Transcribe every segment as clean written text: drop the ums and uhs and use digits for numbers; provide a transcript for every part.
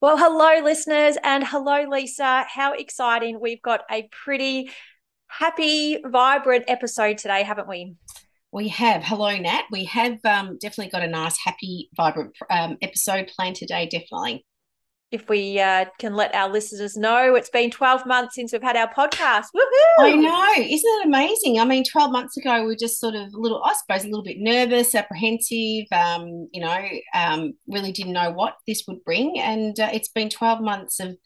Well, hello, listeners, and hello, Lisa. How exciting. We've got a pretty happy, vibrant episode today, haven't we? We have. Hello, Nat. We have definitely got a nice, happy, vibrant episode planned today, definitely. If we can let our listeners know, it's been 12 months since we've had our podcast. Woohoo! I know. Isn't it amazing? I mean, 12 months ago, we were just sort of a little bit nervous, apprehensive, really didn't know what this would bring. And it's been 12 months of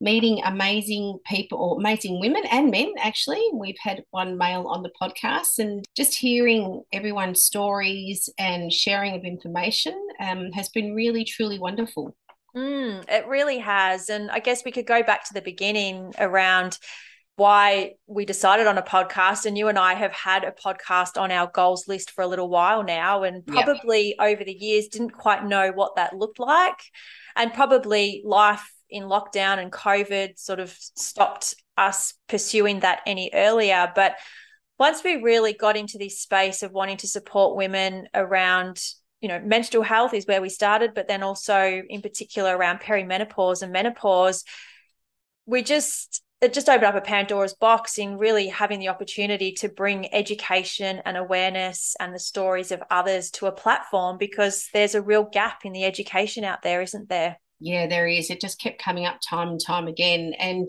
meeting amazing people, or amazing women and men, actually. We've had one male on the podcast, and just hearing everyone's stories and sharing of information has been really, truly wonderful. It really has. And I guess we could go back to the beginning around why we decided on a podcast, and you and I have had a podcast on our goals list for a little while now, and probably over the years didn't quite know what that looked like, and probably life in lockdown and COVID sort of stopped us pursuing that any earlier. But once we really got into this space of wanting to support women around, you know, menstrual health is where we started, but then also in particular around perimenopause and menopause, it just opened up a Pandora's box in really having the opportunity to bring education and awareness and the stories of others to a platform, because there's a real gap in the education out there, isn't there? Yeah, there is. It just kept coming up time and time again. And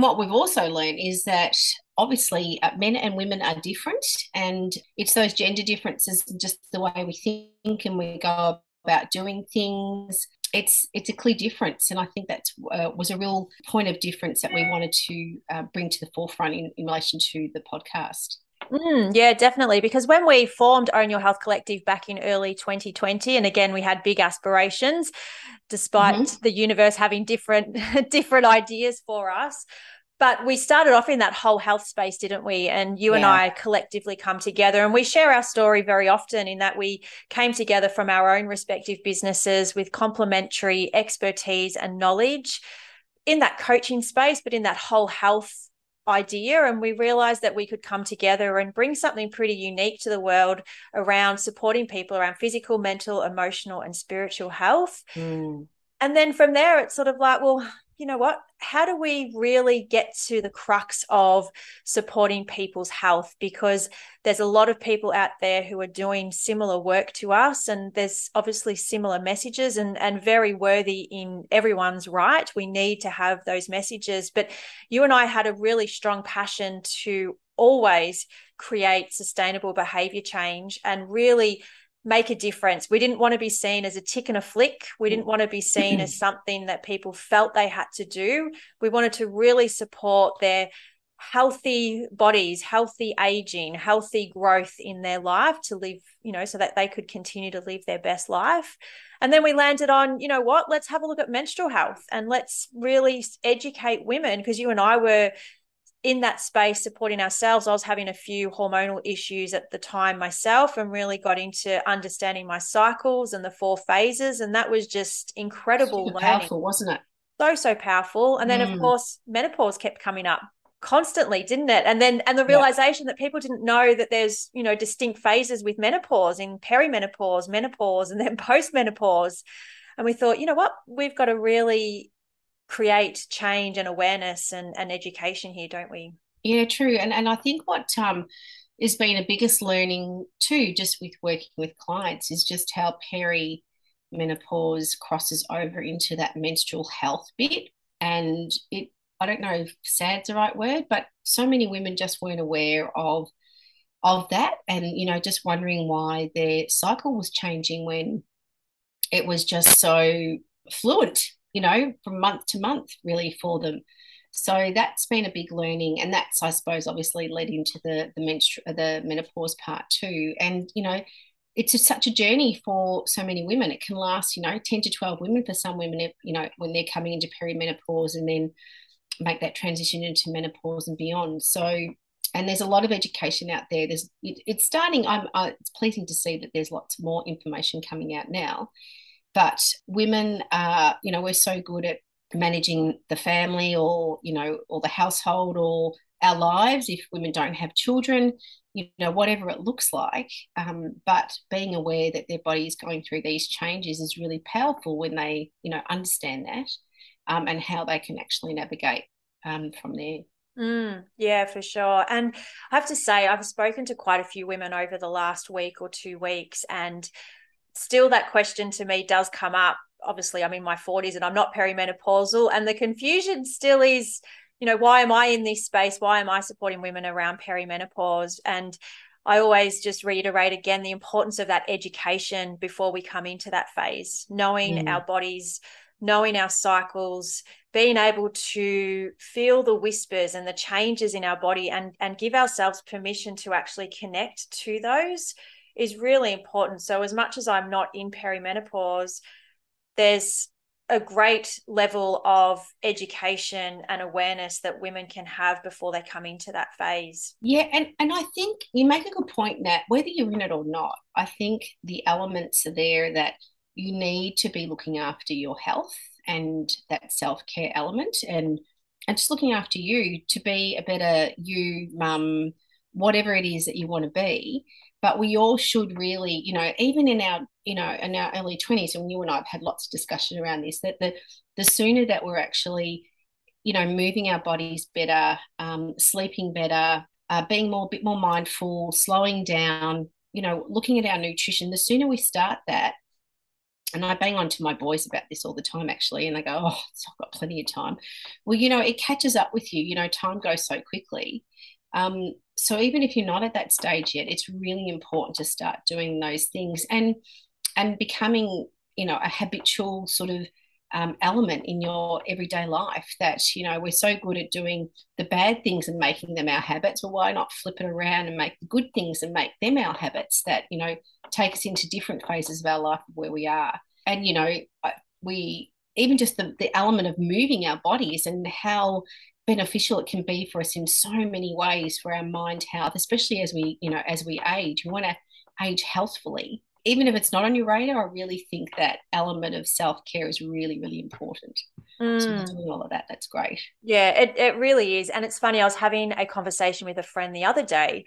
what we've also learned is that obviously men and women are different, and it's those gender differences and just the way we think and we go about doing things. It's a clear difference, and I think that was a real point of difference that we wanted to bring to the forefront in relation to the podcast. Yeah, definitely, because when we formed Own Your Health Collective back in early 2020, and again, we had big aspirations despite the universe having different ideas for us. But we started off in that whole health space, didn't we? And you and I collectively come together, and we share our story very often in that we came together from our own respective businesses with complementary expertise and knowledge in that coaching space, but in that whole health idea. And we realized that we could come together and bring something pretty unique to the world around supporting people around physical, mental, emotional, and spiritual health. And then from there, it's sort of like, well, you know what, how do we really get to the crux of supporting people's health? Because there's a lot of people out there who are doing similar work to us, and there's obviously similar messages and very worthy in everyone's right. We need to have those messages. But you and I had a really strong passion to always create sustainable behavior change and really make a difference. We didn't want to be seen as a tick and a flick. We didn't want to be seen as something that people felt they had to do. We wanted to really support their healthy bodies, healthy aging, healthy growth in their life to live, you know, so that they could continue to live their best life. And then we landed on, you know what, let's have a look at menstrual health, and let's really educate women, because you and I were in that space supporting ourselves. I was having a few hormonal issues at the time myself, and really got into understanding my cycles and the 4 phases, and that was just incredible learning. Powerful, wasn't it? So powerful. And then of course menopause kept coming up constantly, didn't it? And the realization that people didn't know that there's, you know, distinct phases with menopause, in perimenopause, menopause, and then postmenopause. And we thought, you know what, we've got to really create change and awareness and education here, don't we? Yeah, true. And I think what has been a biggest learning too, just with working with clients, is just how perimenopause crosses over into that menstrual health bit. And it, I don't know if sad's the right word, but so many women just weren't aware of that, and, you know, just wondering why their cycle was changing when it was just so fluid, you know, from month to month really for them. So that's been a big learning, and that's, I suppose, obviously led into the menopause part too. And, you know, it's just such a journey for so many women. It can last, you know, 10 to 12 women for some women, you know, when they're coming into perimenopause, and then make that transition into menopause and beyond. So, and there's a lot of education out there. It's starting. It's pleasing to see that there's lots more information coming out now. But women are, we're so good at managing the family or, or the household or our lives if women don't have children, whatever it looks like. But being aware that their body is going through these changes is really powerful when they, understand that and how they can actually navigate from there. Yeah, for sure. And I have to say, I've spoken to quite a few women over the last week or 2 weeks, and still that question to me does come up. Obviously, I'm in my 40s and I'm not perimenopausal, and the confusion still is, why am I in this space? Why am I supporting women around perimenopause? And I always just reiterate again the importance of that education before we come into that phase, knowing our bodies, knowing our cycles, being able to feel the whispers and the changes in our body and give ourselves permission to actually connect to those is really important. So as much as I'm not in perimenopause, there's a great level of education and awareness that women can have before they come into that phase. Yeah, and I think you make a good point, Nat, whether you're in it or not, I think the elements are there that you need to be looking after your health and that self-care element and just looking after you to be a better you, mum, whatever it is that you want to be. But we all should really, even in our, in our early 20s, and you and I have had lots of discussion around this, that the sooner that we're actually, moving our bodies better, sleeping better, being a bit more mindful, slowing down, looking at our nutrition, the sooner we start that. And I bang on to my boys about this all the time, actually, and they go, oh, I've got plenty of time. Well, it catches up with you. Time goes so quickly. So even if you're not at that stage yet, it's really important to start doing those things and becoming, a habitual sort of element in your everyday life that, we're so good at doing the bad things and making them our habits. Well, why not flip it around and make the good things and make them our habits that, take us into different phases of our life where we are. And, we even just the element of moving our bodies and how beneficial it can be for us in so many ways for our mind health, especially as we, as we age. We want to age healthfully. Even if it's not on your radar, I really think that element of self-care is really, really important. So you're doing all of that. That's great. Yeah, it really is. And it's funny, I was having a conversation with a friend the other day,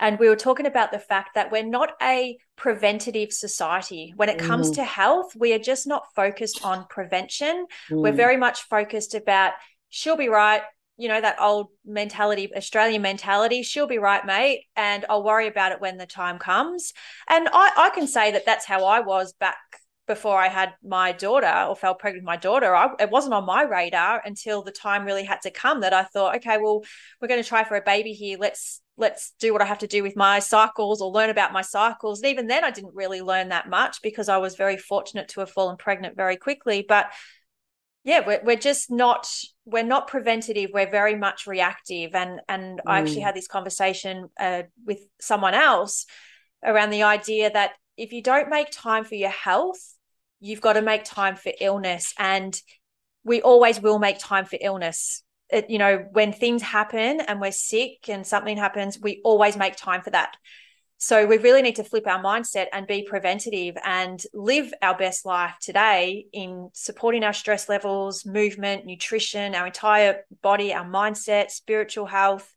and we were talking about the fact that we're not a preventative society. When it comes to health, we are just not focused on prevention. We're very much focused about, she'll be right, that old mentality, Australian mentality, she'll be right, mate, and I'll worry about it when the time comes. And I can say that that's how I was back before I had my daughter or fell pregnant with my daughter. It wasn't on my radar until the time really had to come that I thought, okay, well, we're going to try for a baby here. Let's do what I have to do with my cycles or learn about my cycles. And even then I didn't really learn that much because I was very fortunate to have fallen pregnant very quickly. But yeah, we're just not, we're not preventative. We're very much reactive. And I actually had this conversation with someone else around the idea that if you don't make time for your health, you've got to make time for illness. And we always will make time for illness. When things happen and we're sick and something happens, we always make time for that. So we really need to flip our mindset and be preventative and live our best life today in supporting our stress levels, movement, nutrition, our entire body, our mindset, spiritual health,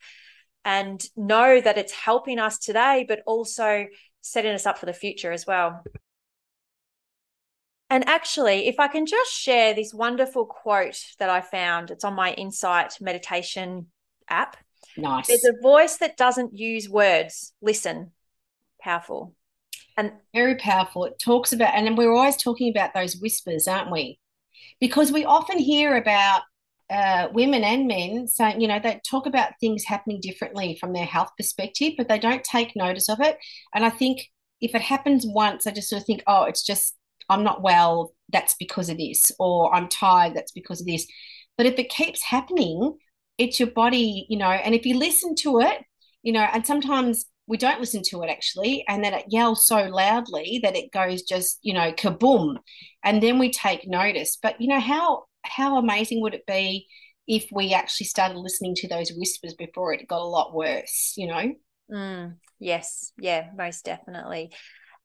and know that it's helping us today, but also setting us up for the future as well. And actually, if I can just share this wonderful quote that I found, it's on my Insight Meditation app. Nice. There's a voice that doesn't use words. Listen. Powerful. And very powerful. It talks about, and we're always talking about those whispers, aren't we? Because we often hear about women and men saying, they talk about things happening differently from their health perspective, but they don't take notice of it. And I think if it happens once, I just sort of think, oh, it's just, I'm not well, that's because of this, or I'm tired, that's because of this. But if it keeps happening, it's your body, and if you listen to it, and sometimes we don't listen to it actually, and then it yells so loudly that it goes just, kaboom, and then we take notice. But, how amazing would it be if we actually started listening to those whispers before it got a lot worse, you know? Yes. Yeah, most definitely.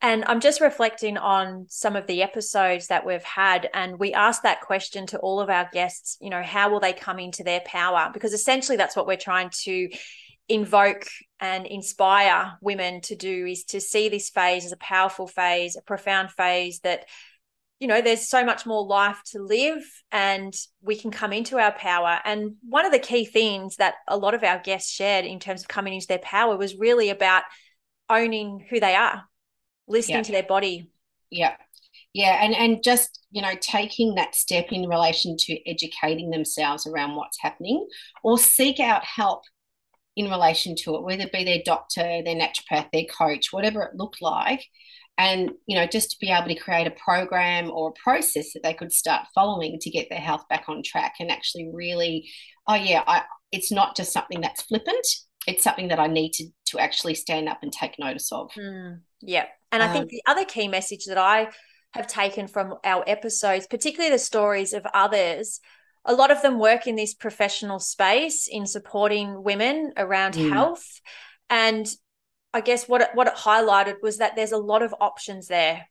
And I'm just reflecting on some of the episodes that we've had, and we asked that question to all of our guests, you know, how will they come into their power? Because essentially that's what we're trying to invoke and inspire women to do, is to see this phase as a powerful phase, a profound phase that, you know, there's so much more life to live and we can come into our power. And one of the key things that a lot of our guests shared in terms of coming into their power was really about owning who they are, listening to their body. Yeah. And just, you know, taking that step in relation to educating themselves around what's happening, or seek out help in relation to it, whether it be their doctor, their naturopath, their coach, whatever it looked like. And, you know, just to be able to create a program or a process that they could start following to get their health back on track and actually really, it's not just something that's flippant. It's something that I need to actually stand up and take notice of. And I think the other key message that I have taken from our episodes, particularly the stories of others, a lot of them work in this professional space in supporting women around health. And I guess what it highlighted was that there's a lot of options there,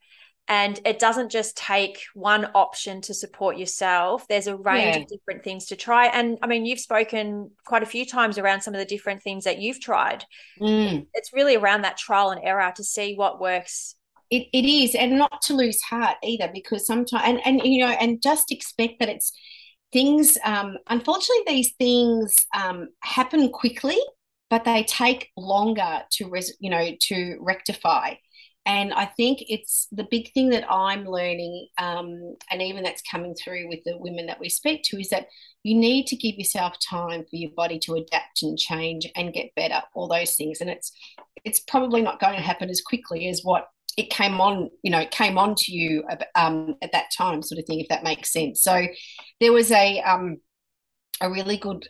and it doesn't just take one option to support yourself. There's a range of different things to try. And, I mean, you've spoken quite a few times around some of the different things that you've tried. It's really around that trial and error to see what works. It is, and not to lose heart either, because sometimes and just expect that it's things, unfortunately, these things happen quickly, but they take longer to rectify. And I think it's the big thing that I'm learning, and even that's coming through with the women that we speak to, is that you need to give yourself time for your body to adapt and change and get better, all those things. And it's probably not going to happen as quickly as what it came on to you at that time, sort of thing, if that makes sense. So there was a really good,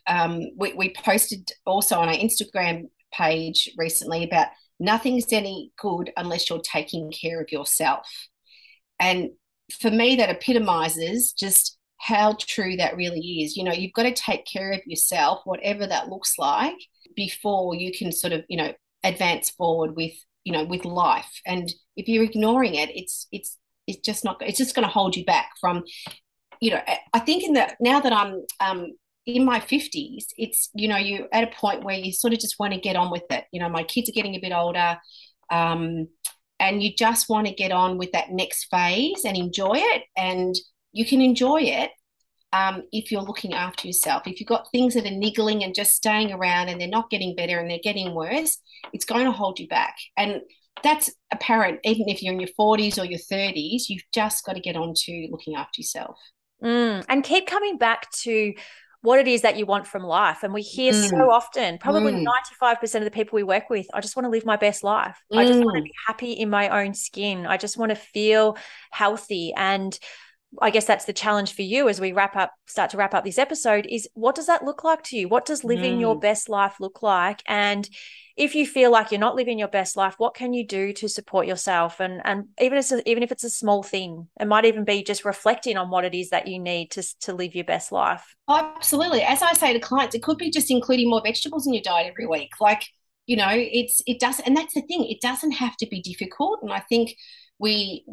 we posted also on our Instagram page recently about nothing's any good unless you're taking care of yourself. And for me, that epitomizes just how true that really is. You know, you've got to take care of yourself, whatever that looks like, before you can sort of, you know, advance forward with, you know, with life. And if you're ignoring it, it's just going to hold you back from, you know, I think now that I'm in my 50s, it's, you know, you're at a point where you sort of just want to get on with it. You know, my kids are getting a bit older, and you just want to get on with that next phase and enjoy it. And you can enjoy it if you're looking after yourself. If you've got things that are niggling and just staying around and they're not getting better and they're getting worse, it's going to hold you back. And that's apparent even if you're in your 40s or your 30s. You've just got to get on to looking after yourself. And keep coming back to what it is that you want from life. And we hear so often, probably 95% of the people we work with, I just want to live my best life. I just want to be happy in my own skin. I just want to feel healthy. And I guess that's the challenge for you as we start to wrap up this episode, is what does that look like to you? What does living your best life look like? And if you feel like you're not living your best life, what can you do to support yourself? And even if it's a small thing, it might even be just reflecting on what it is that you need to live your best life. Oh, absolutely. As I say to clients, it could be just including more vegetables in your diet every week. Like, you know, it does. And that's the thing. It doesn't have to be difficult. And I think we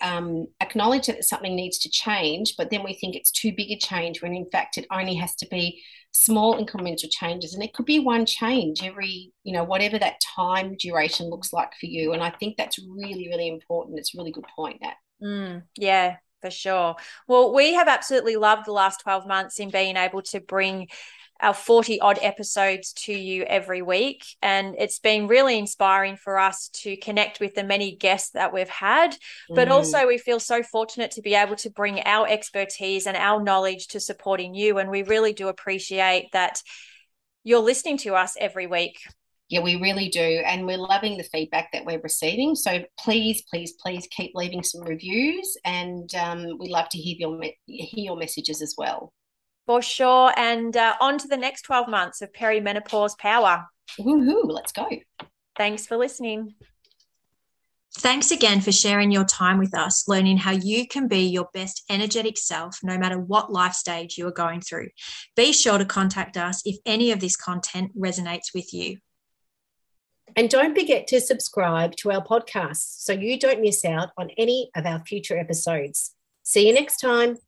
acknowledge that something needs to change, but then we think it's too big a change, when in fact it only has to be small incremental changes. And it could be one change every, you know, whatever that time duration looks like for you. And I think that's really, really important. It's a really good point, Nat. Yeah, for sure. Well, we have absolutely loved the last 12 months in being able to bring our 40-odd episodes to you every week. And it's been really inspiring for us to connect with the many guests that we've had, but also we feel so fortunate to be able to bring our expertise and our knowledge to supporting you. And we really do appreciate that you're listening to us every week. Yeah, we really do. And we're loving the feedback that we're receiving. So please, please, please keep leaving some reviews, and we'd love to hear your messages as well. For sure. And on to the next 12 months of perimenopause power. Woohoo, let's go. Thanks for listening. Thanks again for sharing your time with us, learning how you can be your best energetic self no matter what life stage you are going through. Be sure to contact us if any of this content resonates with you. And don't forget to subscribe to our podcast so you don't miss out on any of our future episodes. See you next time.